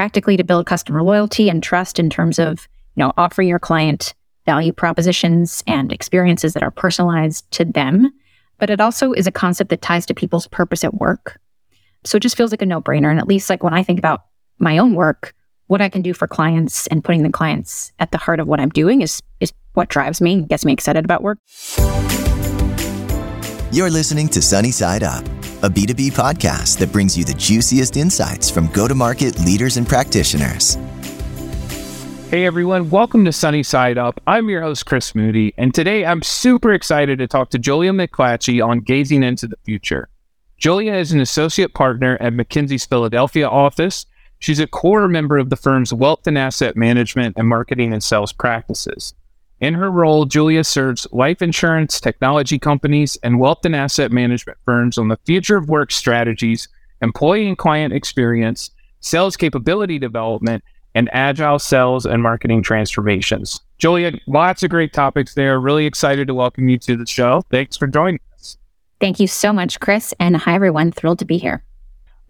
practically to build customer loyalty and trust in terms of, you know, offering your client value propositions and experiences that are personalized to them. But it also is a concept that ties to people's purpose at work. So it just feels like a no-brainer. And at least like when I think about my own work, what I can do for clients and putting the clients at the heart of what I'm doing is what drives me and gets me excited about work. You're listening to Sunnyside Up, a B2B podcast that brings you the juiciest insights from go-to-market leaders and practitioners. Hey everyone, welcome to Sunnyside Up. I'm your host, Chris Moody, and today I'm super excited to talk to Julia McClatchy on gazing into the future. Julia is an associate partner at McKinsey's Philadelphia office. She's a core member of the firm's wealth and asset management and marketing and sales practices. In her role, Julia serves life insurance, technology companies, and wealth and asset management firms on the future of work strategies, employee and client experience, sales capability development, and agile sales and marketing transformations. Julia, lots of great topics there. Really excited to welcome you to the show. Thanks for joining us. Thank you so much, Chris, and hi, everyone. Thrilled to be here.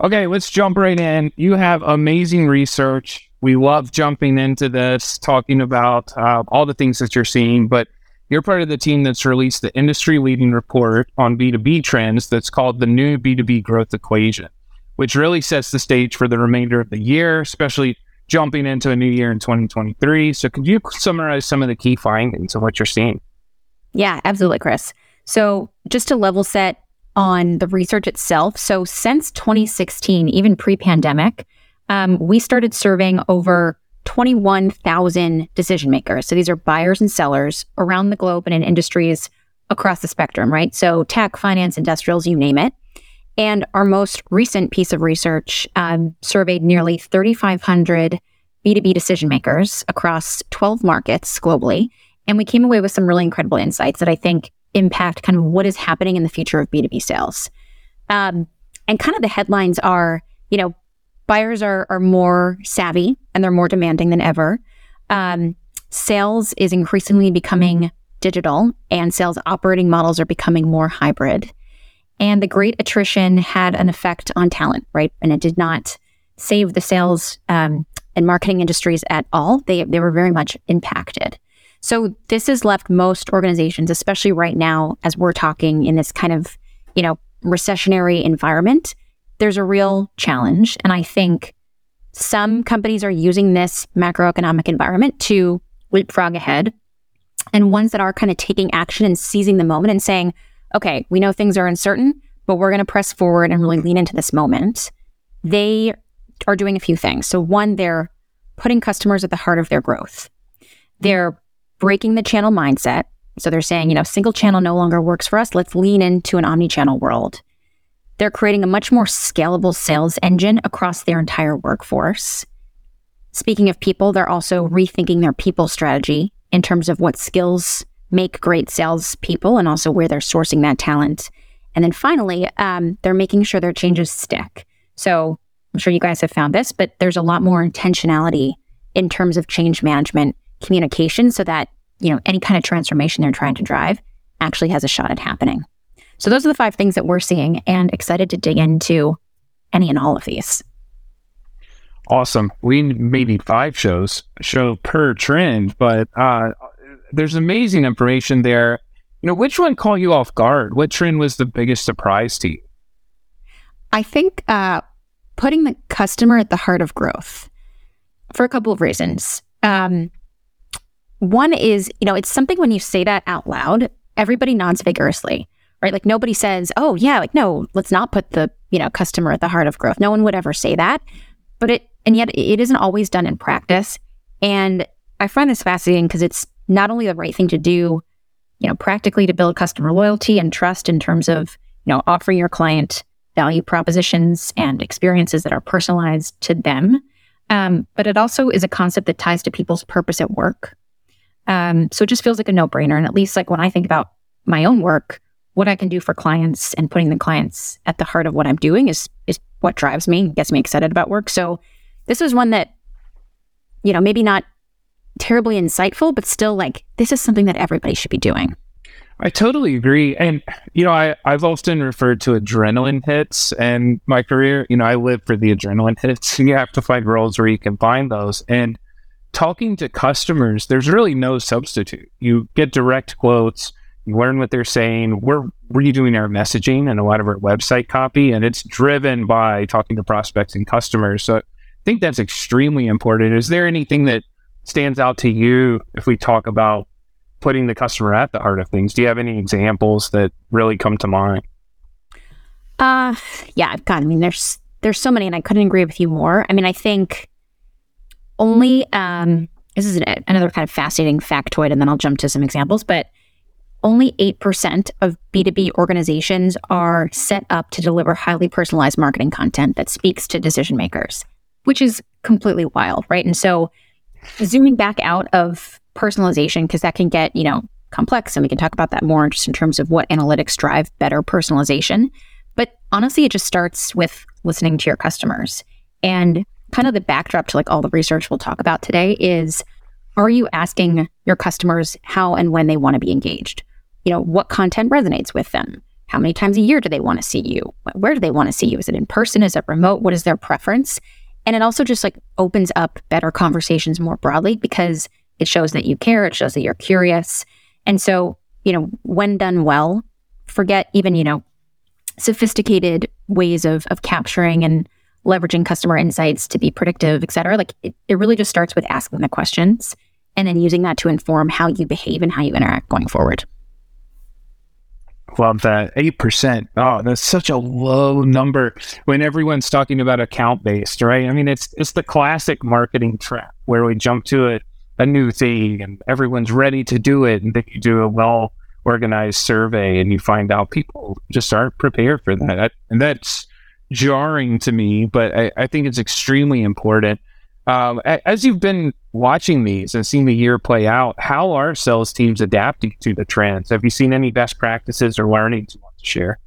Okay, let's jump right in. You have amazing research. We love jumping into this, talking about all the things that you're seeing, but you're part of the team that's released the industry-leading report on B2B trends that's called the New B2B Growth Equation, which really sets the stage for the remainder of the year, especially jumping into a new year in 2023. So could you summarize some of the key findings of what you're seeing? Yeah, absolutely, Chris. So just to level set on the research itself, so since 2016, even pre-pandemic, we started surveying over 21,000 decision makers. So these are buyers and sellers around the globe and in industries across the spectrum, right? So tech, finance, industrials, you name it. And our most recent piece of research surveyed nearly 3,500 B2B decision makers across 12 markets globally. And we came away with some really incredible insights that I think impact kind of what is happening in the future of B2B sales. And kind of the headlines are, you know, buyers are more savvy and they're more demanding than ever. Sales is increasingly becoming digital and sales operating models are becoming more hybrid. And the great attrition had an effect on talent, right? And it did not save the sales and marketing industries at all. They were very much impacted. So this has left most organizations, especially right now, as we're talking in this kind of, you know, recessionary environment, there's a real challenge. And I think some companies are using this macroeconomic environment to leapfrog ahead, and ones that are kind of taking action and seizing the moment and saying, okay, we know things are uncertain, but we're going to press forward and really lean into this moment. They are doing a few things. So one, they're putting customers at the heart of their growth. They're breaking the channel mindset. So they're saying, you know, single channel no longer works for us. Let's lean into an omni-channel world. They're creating a much more scalable sales engine across their entire workforce. Speaking of people, they're also rethinking their people strategy in terms of what skills make great sales people and also where they're sourcing that talent. And then finally, they're making sure their changes stick. So I'm sure you guys have found this, but there's a lot more intentionality in terms of change management communication so that, you know, any kind of transformation they're trying to drive actually has a shot at happening. So those are the five things that we're seeing, and excited to dig into any and all of these. Awesome. We may need five shows per trend, but there's amazing information there. You know, which one caught you off guard? What trend was the biggest surprise to you? I think putting the customer at the heart of growth for a couple of reasons. One is, you know, it's something when you say that out loud, everybody nods vigorously. Right? Like nobody says, oh yeah, like, no, let's not put the, you know, customer at the heart of growth. No one would ever say that, but yet it isn't always done in practice. And I find this fascinating because it's not only the right thing to do, you know, practically to build customer loyalty and trust in terms of, you know, offering your client value propositions and experiences that are personalized to them. But it also is a concept that ties to people's purpose at work. So it just feels like a no-brainer. And at least like when I think about my own work, what I can do for clients and putting the clients at the heart of what I'm doing is what drives me, gets me excited about work. So this was one that, you know, maybe not terribly insightful, but still like, this is something that everybody should be doing. I totally agree. And, you know, I've often referred to adrenaline hits in my career. You know, I live for the adrenaline hits. You have to find roles where you can find those. And talking to customers, there's really no substitute. You get direct quotes, you learn what they're saying. We're redoing our messaging and a lot of our website copy, and it's driven by talking to prospects and customers. So I think that's extremely important. Is there anything that stands out to you if we talk about putting the customer at the heart of things? Do you have any examples that really come to mind? Yeah, God, I mean, there's so many, and I couldn't agree with you more. I mean, I think only, this is another kind of fascinating factoid, and then I'll jump to some examples, but only 8% of B2B organizations are set up to deliver highly personalized marketing content that speaks to decision makers, which is completely wild, right? And so zooming back out of personalization, because that can get, you know, complex, and we can talk about that more just in terms of what analytics drive better personalization. But honestly, it just starts with listening to your customers. And kind of the backdrop to like all the research we'll talk about today is, are you asking your customers how and when they want to be engaged? You know, what content resonates with them? How many times a year do they want to see you? Where do they want to see you? Is it in person? Is it remote? What is their preference? And it also just like opens up better conversations more broadly, because it shows that you care. It shows that you're curious. And so, you know, when done well, forget even, you know, sophisticated ways of capturing and leveraging customer insights to be predictive, et cetera. Like it really just starts with asking the questions and then using that to inform how you behave and how you interact going forward. Love that. 8%. Oh, that's such a low number when everyone's talking about account-based, right? I mean, it's the classic marketing trap where we jump to a new thing and everyone's ready to do it, and then you do a well-organized survey and you find out people just aren't prepared for that. And that's jarring to me, but I think it's extremely important. As you've been watching these and seeing the year play out, how are sales teams adapting to the trends? Have you seen any best practices or learnings you want to share?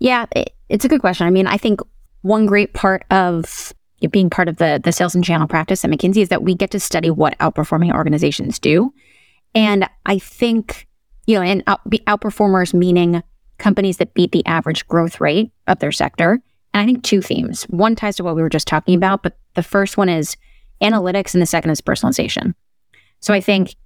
Yeah, it's a good question. I mean, I think one great part of being part of the sales and channel practice at McKinsey is that we get to study what outperforming organizations do. And I think, you know, and outperformers meaning companies that beat the average growth rate of their sector. And I think two themes. One ties to what we were just talking about, but the first one is analytics and the second is personalization. So I think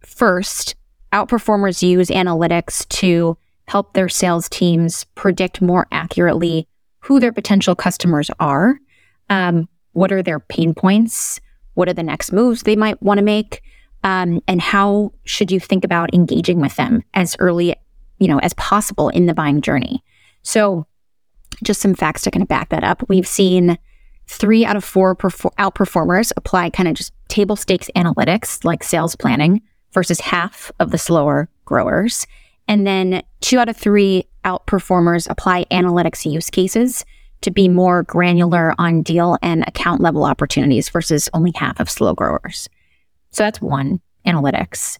first, outperformers use analytics to help their sales teams predict more accurately who their potential customers are, what are their pain points, what are the next moves they might want to make, and how should you think about engaging with them as early, you know, as possible in the buying journey. So just some facts to kind of back that up. We've seen 3 out of 4 outperformers apply kind of just table stakes analytics like sales planning versus half of the slower growers. And then 2 out of 3 outperformers apply analytics use cases to be more granular on deal and account level opportunities versus only half of slow growers. So that's one, analytics.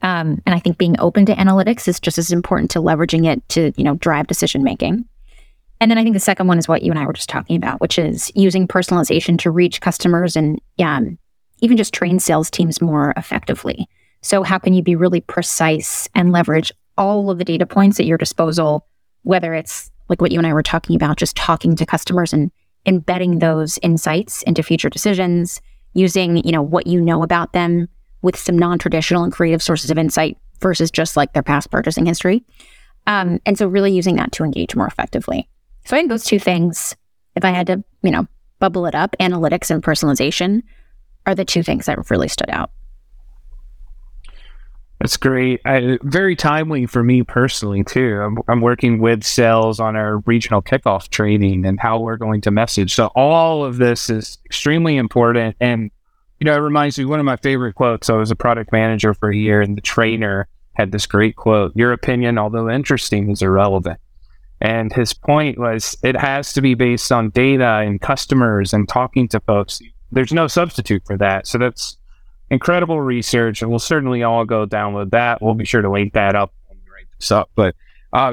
And I think being open to analytics is just as important to leveraging it to, you know, drive decision making. And then I think the second one is what you and I were just talking about, which is using personalization to reach customers and even just train sales teams more effectively. So how can you be really precise and leverage all of the data points at your disposal, whether it's like what you and I were talking about, just talking to customers and embedding those insights into future decisions, using, you know, what you know about them with some non-traditional and creative sources of insight versus just like their past purchasing history. And so really using that to engage more effectively. So I think those two things, if I had to, you know, bubble it up, analytics and personalization are the two things that really stood out. That's great. Very timely for me personally, too. I'm working with sales on our regional kickoff training and how we're going to message. So all of this is extremely important. And, you know, it reminds me, one of my favorite quotes, I was a product manager for a year and the trainer had this great quote, "Your opinion, although interesting, is irrelevant." And his point was, it has to be based on data and customers and talking to folks. There's no substitute for that. So that's incredible research. And we'll certainly all go download that. We'll be sure to link that up when we write this up. But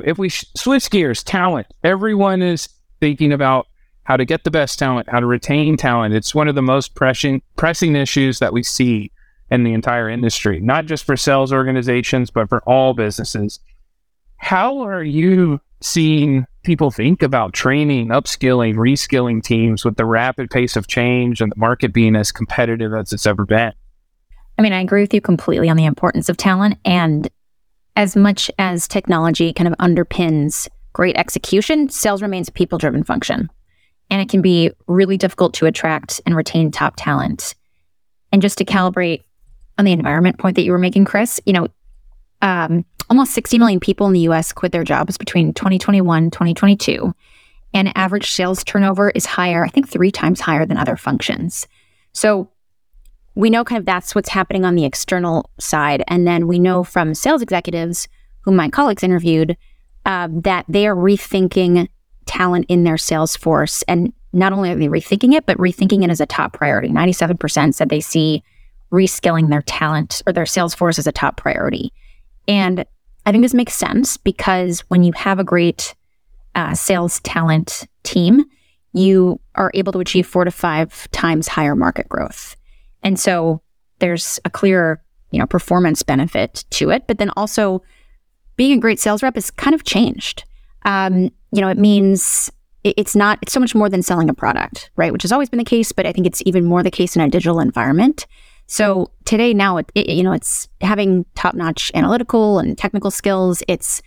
if we switch gears, talent. Everyone is thinking about how to get the best talent, how to retain talent. It's one of the most pressing issues that we see. and the entire industry, not just for sales organizations, but for all businesses. How are you seeing people think about training, upskilling, reskilling teams with the rapid pace of change and the market being as competitive as it's ever been? I mean, I agree with you completely on the importance of talent. And as much as technology kind of underpins great execution, sales remains a people-driven function. And it can be really difficult to attract and retain top talent. And just to calibrate on the environment point that you were making, Chris, you know, almost 60 million people in the U.S. quit their jobs between 2021 and 2022. And average sales turnover is higher, I think 3 times higher than other functions. So we know kind of that's what's happening on the external side. And then we know from sales executives, whom my colleagues interviewed, that they are rethinking talent in their sales force. And not only are they rethinking it, but rethinking it as a top priority. 97% said they see reskilling their talent or their sales force as a top priority. And I think this makes sense because when you have a great sales talent team, you are able to achieve 4 to 5 times higher market growth. And so there's a clear, performance benefit to it. But then also being a great sales rep is kind of changed. It means it's so much more than selling a product, right? Which has always been the case, but I think it's even more the case in a digital environment. So today, now, it's having top-notch analytical and technical skills. It's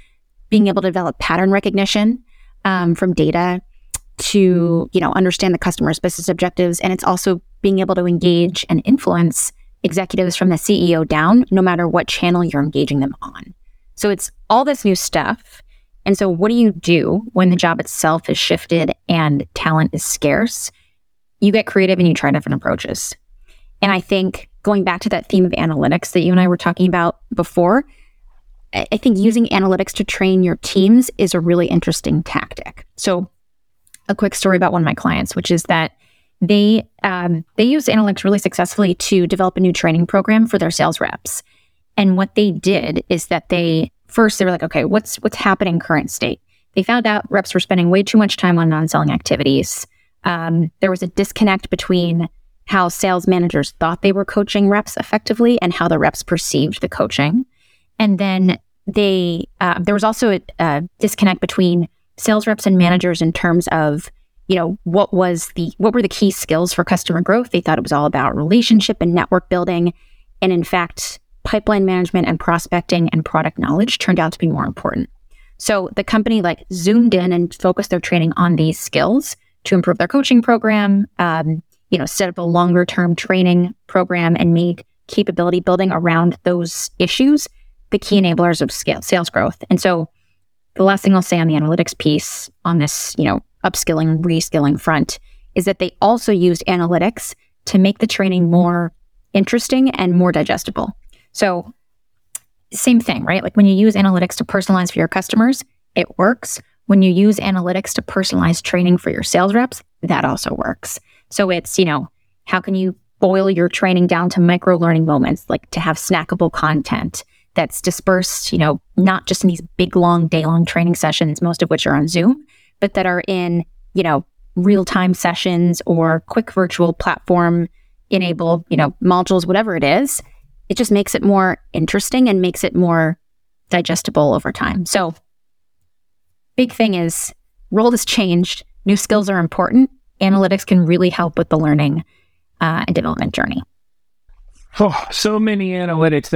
being able to develop pattern recognition from data to, understand the customer's business objectives. And it's also being able to engage and influence executives from the CEO down, no matter what channel you're engaging them on. So it's all this new stuff. And so what do you do when the job itself is shifted and talent is scarce? You get creative and you try different approaches. And I think going back to that theme of analytics that you and I were talking about before, I think using analytics to train your teams is a really interesting tactic. So a quick story about one of my clients, which is that they used analytics really successfully to develop a new training program for their sales reps. And what they did is that they were like, okay, what's happening current state? They found out reps were spending way too much time on non-selling activities. There was a disconnect between how sales managers thought they were coaching reps effectively and how the reps perceived the coaching. And then there was also a disconnect between sales reps and managers in terms of, what were the key skills for customer growth? They thought it was all about relationship and network building. And in fact, pipeline management and prospecting and product knowledge turned out to be more important. So the company zoomed in and focused their training on these skills to improve their coaching program, set up a longer term training program and made capability building around those issues the key enablers of scale sales growth. And so the last thing I'll say on the analytics piece on this, upskilling, reskilling front is that they also used analytics to make the training more interesting and more digestible. So same thing, right? When you use analytics to personalize for your customers, it works. When you use analytics to personalize training for your sales reps, that also works. So it's, how can you boil your training down to micro learning moments, like to have snackable content that's dispersed, not just in these big, long, day-long training sessions, most of which are on Zoom, but that are in, real-time sessions or quick virtual platform enabled, modules, whatever it is. It just makes it more interesting and makes it more digestible over time. So big thing is role has changed. New skills are important. Analytics can really help with the learning and development journey. Oh, so many analytics.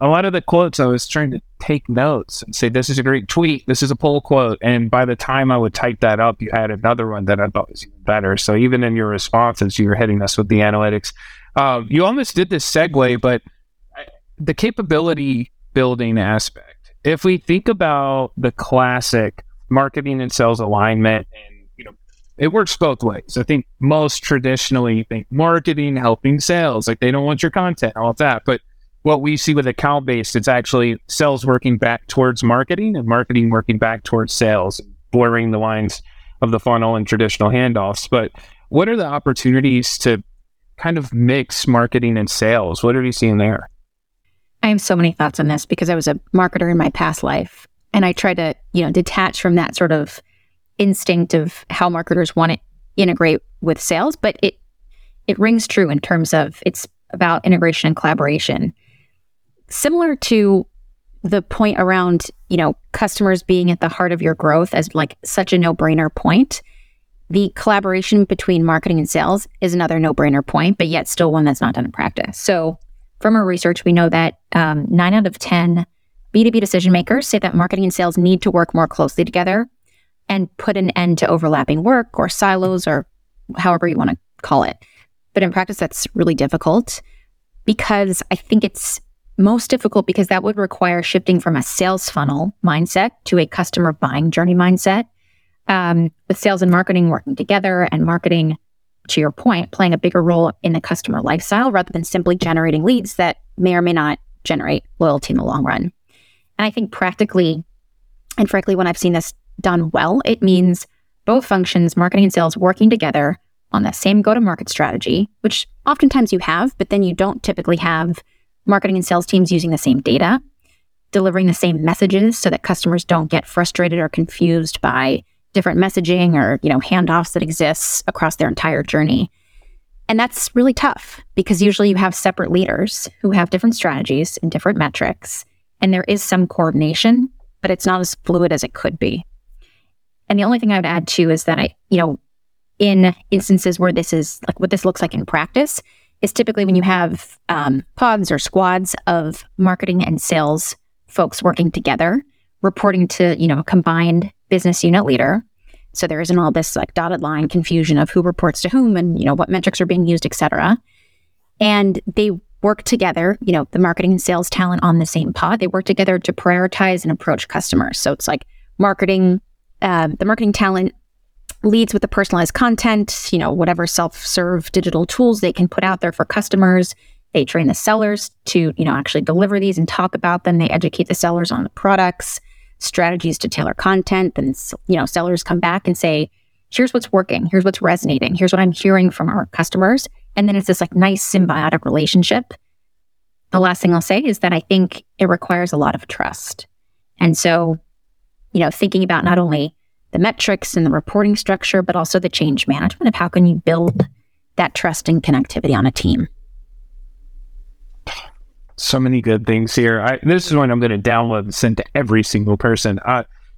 A lot of the quotes, I was trying to take notes and say, this is a great tweet. This is a pull quote. And by the time I would type that up, you had another one that I thought was even better. So even in your responses, you were hitting us with the analytics. You almost did this segue, but the capability building aspect, if we think about the classic marketing and sales alignment, and it works both ways. I think most traditionally think marketing helping sales, they don't want your content, all that. But what we see with account-based, it's actually sales working back towards marketing and marketing working back towards sales, blurring the lines of the funnel and traditional handoffs. But what are the opportunities to kind of mix marketing and sales? What are you seeing there? I have so many thoughts on this because I was a marketer in my past life. And I try to, detach from that sort of instinct of how marketers want to integrate with sales, but it rings true in terms of it's about integration and collaboration. Similar to the point around, you know, customers being at the heart of your growth as like such a no-brainer point, the collaboration between marketing and sales is another no-brainer point, but yet still one that's not done in practice. So from our research, we know that 9 out of 10 B2B decision makers say that marketing and sales need to work more closely together and put an end to overlapping work or silos or however you want to call it. But in practice, that's really difficult, because I think it's most difficult because that would require shifting from a sales funnel mindset to a customer buying journey mindset, with sales and marketing working together, and marketing, to your point, playing a bigger role in the customer lifestyle rather than simply generating leads that may or may not generate loyalty in the long run. And I think practically, and frankly, when I've seen this done well, it means both functions, marketing and sales, working together on the same go-to-market strategy, which oftentimes you have, but then you don't typically have marketing and sales teams using the same data, delivering the same messages so that customers don't get frustrated or confused by different messaging or, you know, handoffs that exists across their entire journey. And that's really tough because usually you have separate leaders who have different strategies and different metrics, and there is some coordination, but it's not as fluid as it could be. And the only thing I would add too is that in instances where this is like what this looks like in practice is typically when you have pods or squads of marketing and sales folks working together, reporting to, you know, a combined business unit leader. So there isn't all this like dotted line confusion of who reports to whom and, you know, what metrics are being used, et cetera. And they work together, you know, the marketing and sales talent on the same pod, they work together to prioritize and approach customers. So it's like marketing, the marketing talent leads with the personalized content, you know, whatever self-serve digital tools they can put out there for customers. They train the sellers to, you know, actually deliver these and talk about them. They educate the sellers on the products, strategies to tailor content. Then, you know, sellers come back and say, here's what's working, here's what's resonating, here's what I'm hearing from our customers. And then it's this like nice symbiotic relationship. The last thing I'll say is that I think it requires a lot of trust. And so, you know, thinking about not only the metrics and the reporting structure, but also the change management of how can you build that trust and connectivity on a team. So many good things here. This is one I'm going to download and send to every single person.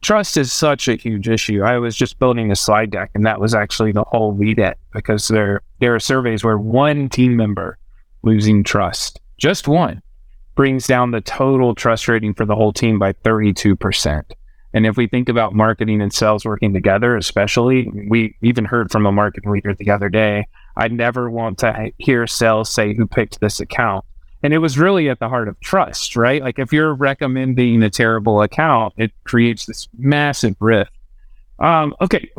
Trust is such a huge issue. I was just building a slide deck, and that was actually the whole lead-in, because there are surveys where one team member losing trust, just one, brings down the total trust rating for the whole team by 32%. And if we think about marketing and sales working together, especially, we even heard from a marketing leader the other day, I never want to hear sales say who picked this account. And it was really at the heart of trust, right? Like if you're recommending a terrible account, it creates this massive rift. Okay,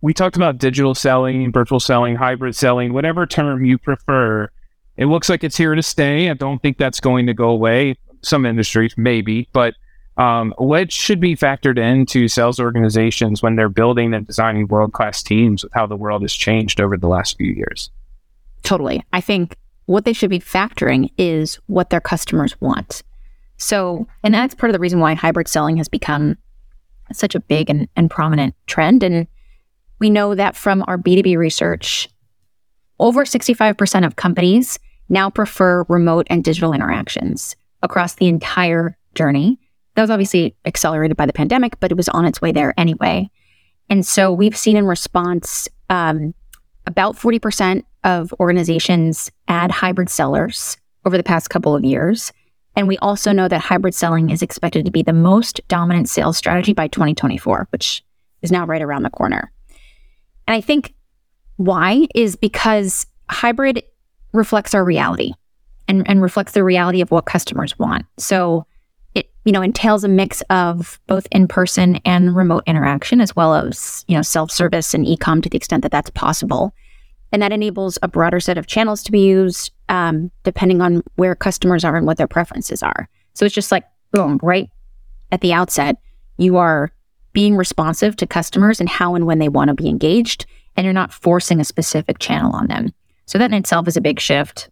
we talked about digital selling, virtual selling, hybrid selling, whatever term you prefer. It looks like it's here to stay. I don't think that's going to go away. Some industries, maybe, but what should be factored into sales organizations when they're building and designing world-class teams with how the world has changed over the last few years? Totally. I think what they should be factoring is what their customers want. So, and that's part of the reason why hybrid selling has become such a big and prominent trend. And we know that from our B2B research, over 65% of companies now prefer remote and digital interactions across the entire journey. That was obviously accelerated by the pandemic, but it was on its way there anyway. And so we've seen in response, about 40% of organizations add hybrid sellers over the past couple of years. And we also know that hybrid selling is expected to be the most dominant sales strategy by 2024, which is now right around the corner. And I think why is because hybrid reflects our reality and reflects the reality of what customers want. So it, you know, entails a mix of both in-person and remote interaction, as well as, you know, self-service and e-com to the extent that that's possible. And that enables a broader set of channels to be used, depending on where customers are and what their preferences are. So it's just like, boom, right at the outset, you are being responsive to customers and how and when they want to be engaged, and you're not forcing a specific channel on them. So that in itself is a big shift.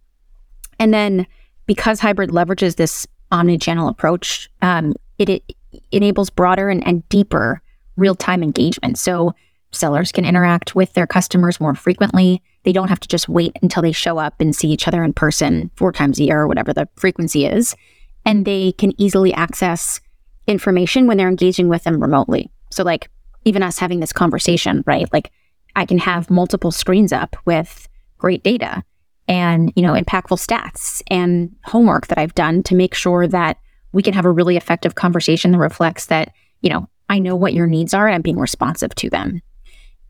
And then because hybrid leverages this omnichannel approach, it enables broader and deeper real-time engagement. So sellers can interact with their customers more frequently. They don't have to just wait until they show up and see each other in person 4 times a year or whatever the frequency is. And they can easily access information when they're engaging with them remotely. So like even us having this conversation, right? Like I can have multiple screens up with great data and, you know, impactful stats and homework that I've done to make sure that we can have a really effective conversation that reflects that, you know, I know what your needs are and I'm being responsive to them.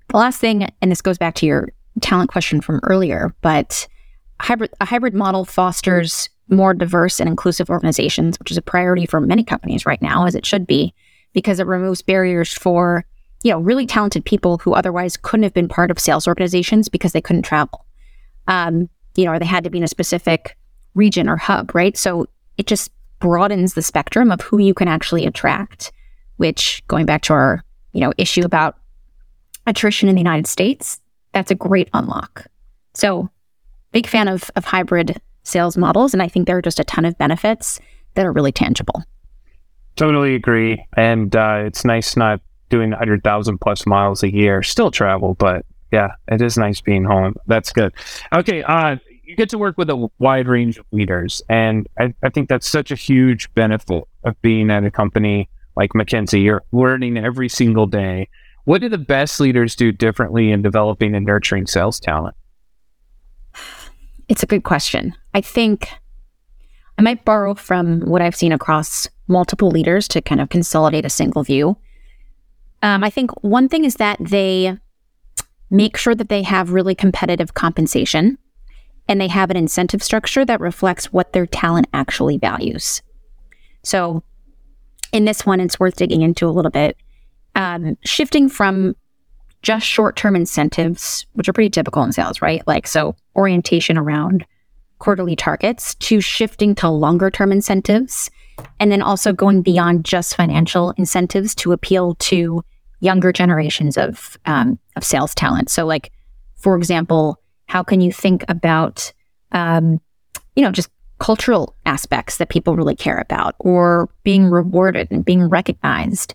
The last thing, and this goes back to your talent question from earlier, but a hybrid model fosters more diverse and inclusive organizations, which is a priority for many companies right now, as it should be, because it removes barriers for, you know, really talented people who otherwise couldn't have been part of sales organizations because they couldn't travel, you know, or they had to be in a specific region or hub, right? So it just broadens the spectrum of who you can actually attract, which going back to our, you know, issue about attrition in the United States, that's a great unlock. So big fan of hybrid sales models. And I think there are just a ton of benefits that are really tangible. Totally agree. And it's nice not doing 100,000 plus miles a year, still travel, but yeah, it is nice being home. That's good. Okay. You get to work with a wide range of leaders. And I think that's such a huge benefit of being at a company like McKinsey. You're learning every single day. What do the best leaders do differently in developing and nurturing sales talent? It's a good question. I think I might borrow from what I've seen across multiple leaders to kind of consolidate a single view. I think one thing is that they make sure that they have really competitive compensation and they have an incentive structure that reflects what their talent actually values. So in this one, it's worth digging into a little bit. Shifting from just short-term incentives, which are pretty typical in sales, right? Like, so orientation around quarterly targets to shifting to longer-term incentives, and then also going beyond just financial incentives to appeal to younger generations of sales talent. So like, for example, how can you think about, you know, just cultural aspects that people really care about, or being rewarded and being recognized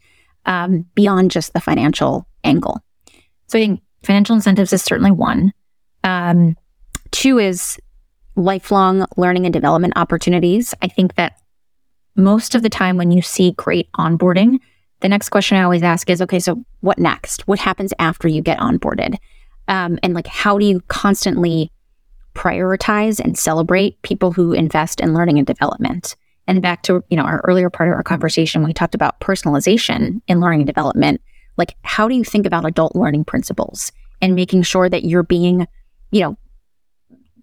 beyond just the financial angle. So I think financial incentives is certainly one. 2 is lifelong learning and development opportunities. I think that most of the time when you see great onboarding, the next question I always ask is, okay, so what next? What happens after you get onboarded? And like, how do you constantly prioritize and celebrate people who invest in learning and development? And back to, you know, our earlier part of our conversation, we talked about personalization in learning and development. Like, how do you think about adult learning principles and making sure that you're being, you know,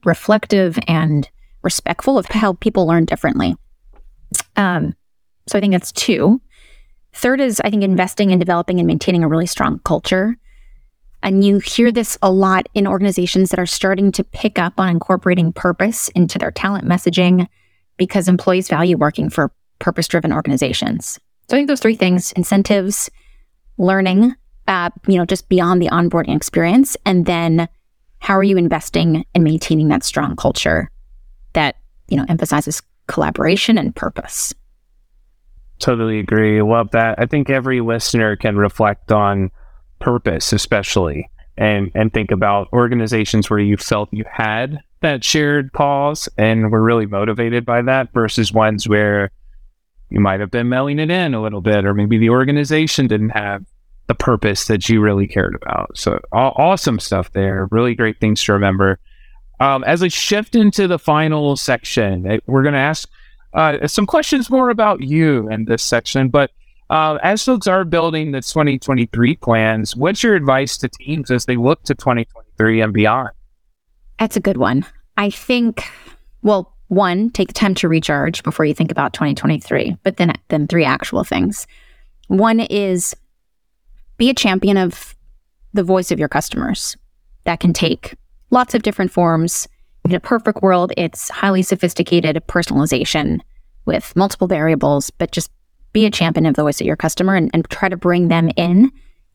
reflective and respectful of how people learn differently? So I think that's 2. 3rd is, I think, investing in developing and maintaining a really strong culture. And you hear this a lot in organizations that are starting to pick up on incorporating purpose into their talent messaging, because employees value working for purpose-driven organizations. So I think those 3 things, incentives, learning, you know, just beyond the onboarding experience, and then how are you investing in maintaining that strong culture that, you know, emphasizes collaboration and purpose. Totally agree. Love that. I think every listener can reflect on purpose, especially, and think about organizations where you felt you had that shared cause and were really motivated by that versus ones where you might have been mailing it in a little bit, or maybe the organization didn't have the purpose that you really cared about. So awesome stuff there. Really great things to remember. As we shift into the final section, we're going to ask some questions more about you in this section, but as folks are building the 2023 plans, what's your advice to teams as they look to 2023 and beyond? That's a good one. I think, well, 1, take the time to recharge before you think about 2023, but then 3 actual things. 1 is be a champion of the voice of your customers. That can take lots of different forms. In a perfect world, it's highly sophisticated personalization with multiple variables, but just be a champion of the voice of your customer and try to bring them in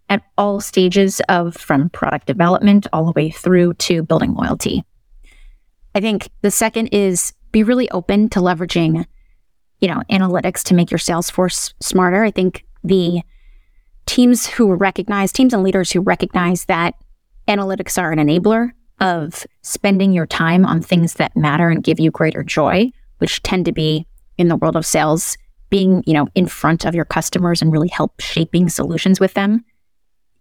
at all stages of, from product development all the way through to building loyalty. I think the 2nd is be really open to leveraging, you know, analytics to make your sales force smarter. I think the teams and leaders who recognize that analytics are an enabler of spending your time on things that matter and give you greater joy, which tend to be, in the world of sales, being, in front of your customers and really help shaping solutions with them,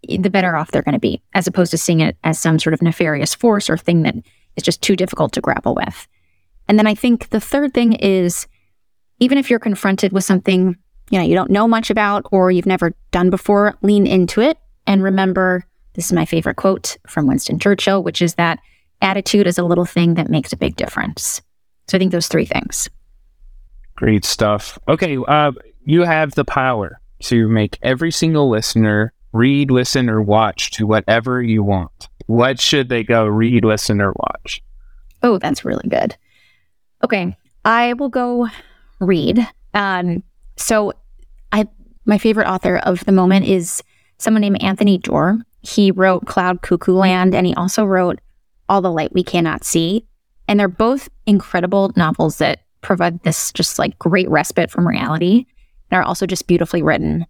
the better off they're going to be, as opposed to seeing it as some sort of nefarious force or thing that is just too difficult to grapple with. And then I think the third thing is, even if you're confronted with something, you don't know much about or you've never done before, lean into it. And remember, this is my favorite quote from Winston Churchill, which is that attitude is a little thing that makes a big difference. So I think those three things. Great stuff. Okay, you have the power to make every single listener read, listen, or watch to whatever you want. What should they go read, listen, or watch? Oh, that's really good. Okay, I will go read. My favorite author of the moment is someone named Anthony Doerr. He wrote Cloud Cuckoo Land, and he also wrote All the Light We Cannot See. And they're both incredible novels that provide this just like great respite from reality and are also just beautifully written.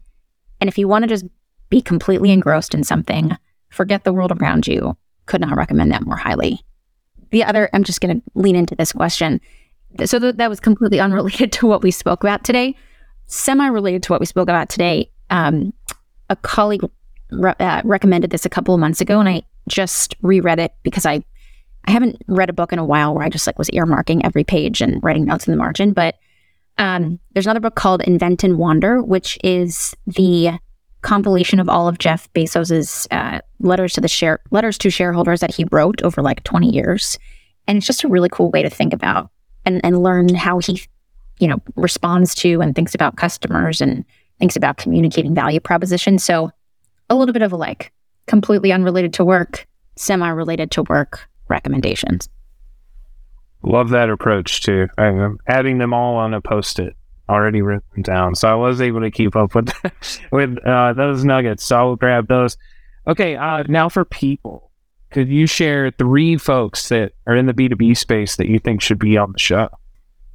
And if you want to just be completely engrossed in something, forget the world around you. Could not recommend that more highly. The other, I'm just going to lean into this question. So that was completely unrelated to what we spoke about today. Semi-related to what we spoke about today. A colleague recommended this a couple of months ago, and I just reread it because I haven't read a book in a while where I just was earmarking every page and writing notes in the margin. But there's another book called Invent and Wander, which is the compilation of all of Jeff Bezos's letters to shareholders that he wrote over 20 years. And it's just a really cool way to think about and learn how he, responds to and thinks about customers and thinks about communicating value propositions. So a little bit of completely unrelated to work, semi-related to work recommendations. Love that approach too. I'm adding them all on a Post-it. Already written down, so I was able to keep up with those nuggets. So I'll grab those. Okay, now for people, could you share three folks that are in the B2B space that you think should be on the show?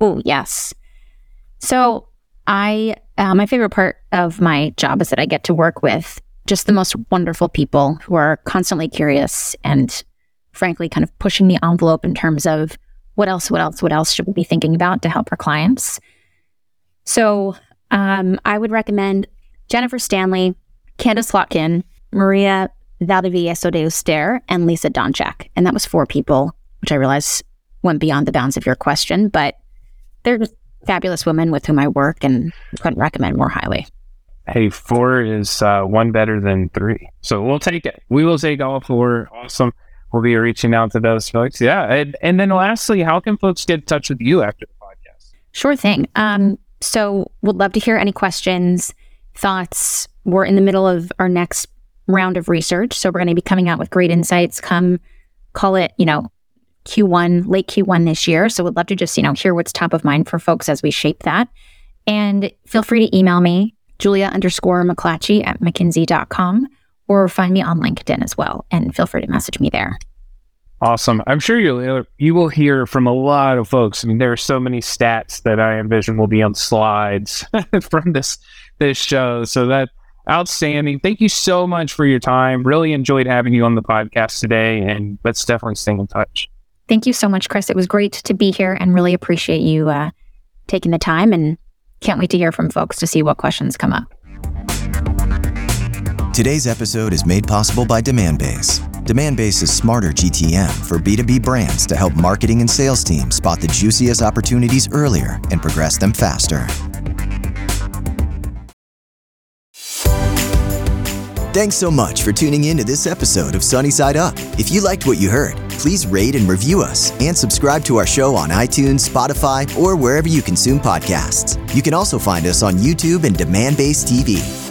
Oh yes. So I, my favorite part of my job is that I get to work with just the most wonderful people who are constantly curious and, frankly, kind of pushing the envelope in terms of what else should we be thinking about to help our clients. So I would recommend Jennifer Stanley, Candice Flotkin, Maria Valdevieso de Oster, and Lisa Donchak. And that was four people, which I realize went beyond the bounds of your question, but they're just fabulous women with whom I work and couldn't recommend more highly. Hey, four is one better than three. So we'll take it. We will take all four. Awesome. We'll be reaching out to those folks. Yeah. And then lastly, how can folks get in touch with you after the podcast? Sure thing. So would love to hear any questions, thoughts. We're in the middle of our next round of research. So we're going to be coming out with great insights. Call it, Q1, late Q1 this year. So would love to just, hear what's top of mind for folks as we shape that. And feel free to email me, Julia_McClatchy@McKinsey.com, or find me on LinkedIn as well. And feel free to message me there. Awesome. I'm sure you will hear from a lot of folks. I mean, there are so many stats that I envision will be on slides from this show. So that's outstanding. Thank you so much for your time. Really enjoyed having you on the podcast today, and let's definitely stay in touch. Thank you so much, Chris. It was great to be here and really appreciate you taking the time, and can't wait to hear from folks to see what questions come up. Today's episode is made possible by DemandBase. DemandBase is smarter GTM for B2B brands to help marketing and sales teams spot the juiciest opportunities earlier and progress them faster. Thanks so much for tuning in to this episode of Sunnyside Up. If you liked what you heard, please rate and review us and subscribe to our show on iTunes, Spotify, or wherever you consume podcasts. You can also find us on YouTube and DemandBase TV.